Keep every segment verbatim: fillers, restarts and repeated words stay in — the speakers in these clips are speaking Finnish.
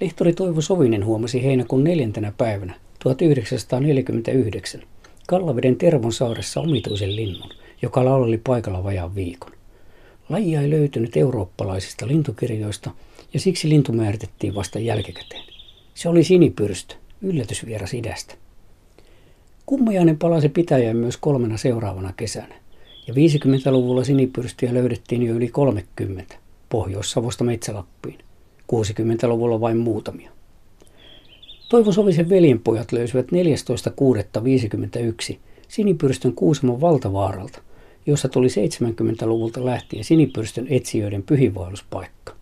Lehtori Toivo Sovinen huomasi heinäkuun neljäntenä päivänä tuhatyhdeksänsataaneljäkymmentäyhdeksän Kallaveden Tervonsaaressa omituisen linnun, joka lauleli paikalla vajaan viikon. Lajia ei löytynyt eurooppalaisista lintukirjoista ja siksi lintu määritettiin vasta jälkikäteen. Se oli sinipyrstö, yllätysvieras idästä. Kummajainen palasi pitäjään myös kolmena seuraavana kesänä, ja viisikymmentäluvulla sinipyrstyjä löydettiin jo yli kolmekymmentä, Pohjois-Savosta Metsälappiin, kuusikymmentäluvulla vain muutamia. Toivo Sovisen veljenpojat löysivät neljästoista kuudetta viisikymmentäyksi sinipyrstön Kuusamon valtavaaralta, jossa tuli seitsemänkymmentäluvulta lähtien sinipyrstön etsijöiden pyhiinvaelluspaikka.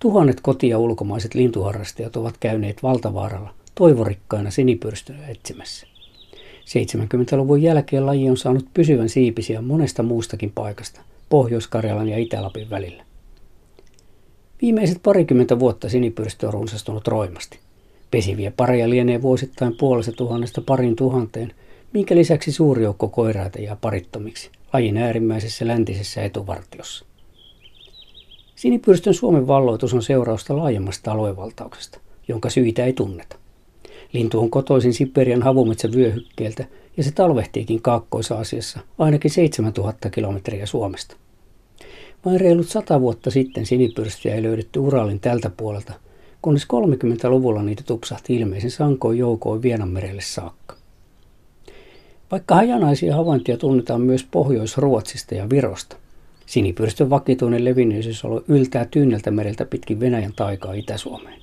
Tuhannet koti- ja ulkomaiset lintuharrastajat ovat käyneet valtavaaralla toivorikkaina sinipyrstöä etsimässä. seitsemänkymmentäluvun jälkeen laji on saanut pysyvän siipisiä monesta muustakin paikasta, Pohjois-Karjalan ja Itä-Lapin välillä. Viimeiset parikymmentä vuotta sinipyrstö on runsastunut roimasti. Pesiviä pareja lienee vuosittain puolesta tuhannesta parin tuhanteen, minkä lisäksi suuri joukko koiraita jää parittomiksi, lajin äärimmäisessä läntisessä etuvartiossa. Sinipyrstön Suomen valloitus on seurausta laajemmasta aluevaltauksesta, jonka syitä ei tunneta. Lintu on kotoisin Siperian havumetsävyöhykkeeltä ja se talvehtiikin Kaakkois-Aasiassa ainakin seitsemäntuhatta kilometriä Suomesta. Vain reilut sata vuotta sitten sinipyrstyjä ei löydetty Uralin tältä puolelta, kunnes kolmekymmentäluvulla niitä tupsahti ilmeisen sankoin joukoin Vienan merelle saakka. Vaikka hajanaisia havaintoja tunnetaan myös Pohjois-Ruotsista ja Virosta, sinipyrstön vakituinen levinneisyysalue yltää Tyyneltä mereltä pitkin Venäjän taigaa Itä-Suomeen.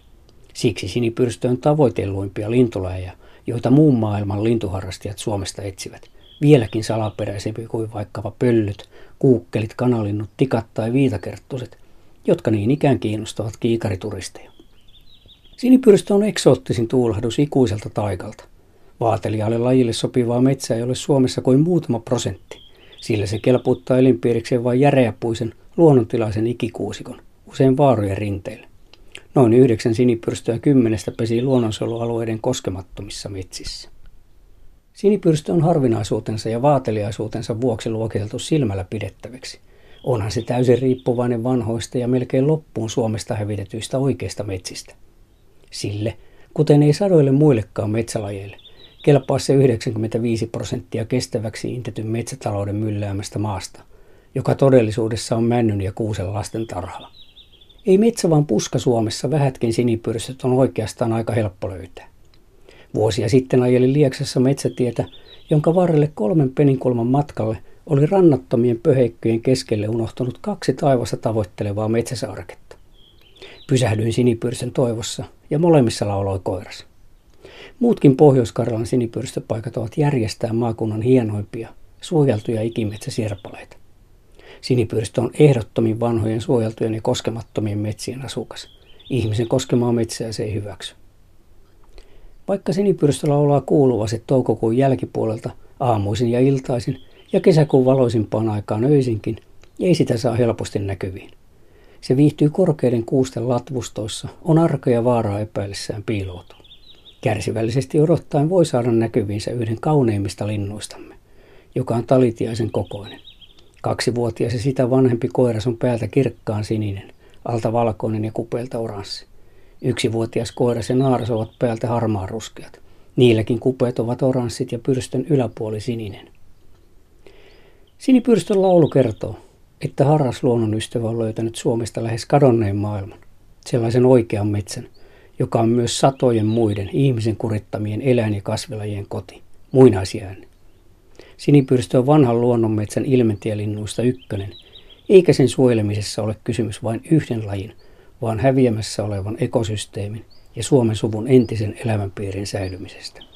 Siksi sinipyrstö on tavoitelluimpia lintulajeja, joita muun maailman lintuharrastajat Suomesta etsivät. Vieläkin salaperäisempi kuin vaikkapa pöllyt, kuukkelit, kanalinnut, tikat tai viitakerttuset, jotka niin ikään kiinnostavat kiikarituristeja. Sinipyrstö on eksoottisin tuulahdus ikuiselta taigalta. Vaatelijalle lajille sopivaa metsää ei ole Suomessa kuin muutama prosentti, sillä se kelpuuttaa elinpiirikseen vain järeäpuisen, luonnontilaisen ikikuusikon, usein vaarojen rinteille. Noin yhdeksän sinipyrstöä kymmenestä pesii luonnonsuojelualueiden koskemattomissa metsissä. Sinipyrstö on harvinaisuutensa ja vaateliaisuutensa vuoksi luokiteltu silmällä pidettäväksi. Onhan se täysin riippuvainen vanhoista ja melkein loppuun Suomesta hävitetyistä oikeista metsistä. Sille, kuten ei sadoille muillekaan metsälajeille, kelpaa se yhdeksänkymmentäviisi prosenttia kestäväksi intetyn metsätalouden mylläämästä maasta, joka todellisuudessa on männyn ja kuusen lasten tarhaa. Ei metsä vaan puska Suomessa, vähätkin sinipyrstöt on oikeastaan aika helppo löytää. Vuosia sitten ajelin Lieksassa metsätietä, jonka varrelle kolmen peninkulman matkalle oli rannattomien pöheikköjen keskelle unohtunut kaksi taivasta tavoittelevaa metsäsaareketta. Pysähdyin sinipyrstön toivossa ja molemmissa lauloi koiras. Muutkin Pohjois-Karjalan sinipyrstöpaikat ovat järjestään maakunnan hienoimpia, suojeltuja ikimetsäsirpaleita. Sinipyrstö on ehdottomin vanhojen suojeltujen ja koskemattomien metsien asukas. Ihmisen koskemaa metsää se ei hyväksy. Vaikka sinipyrstö laulaa kuuluvasti toukokuun jälkipuolelta aamuisin ja iltaisin ja kesäkuun valoisimpaan aikaan öisinkin, ei sitä saa helposti näkyviin. Se viihtyy korkeiden kuusten latvustoissa, on arka ja vaaraa epäillessään piiloutuu. Kärsivällisesti odottaen voi saada näkyviinsä yhden kauneimmista linnuistamme, joka on talitiaisen kokoinen. Kaksivuotias ja sitä vanhempi koiras on päältä kirkkaan sininen, alta valkoinen ja kupeelta oranssi. Yksivuotias koiras ja naaras ovat päältä harmaan ruskeat. Niilläkin kupeet ovat oranssit ja pyrstön yläpuoli sininen. Sinipyrstön laulu kertoo, että harras luonnonystävä on löytänyt Suomesta lähes kadonneen maailman, sellaisen oikean metsän, joka on myös satojen muiden ihmisen kurittamien eläin- ja kasvilajien koti, muinaisjäänne. Sinipyrstö on vanhan luonnonmetsän ilmentielinnuista ykkönen, eikä sen suojelemisessa ole kysymys vain yhden lajin, vaan häviämässä olevan ekosysteemin ja Suomen suvun entisen elämänpiirin säilymisestä.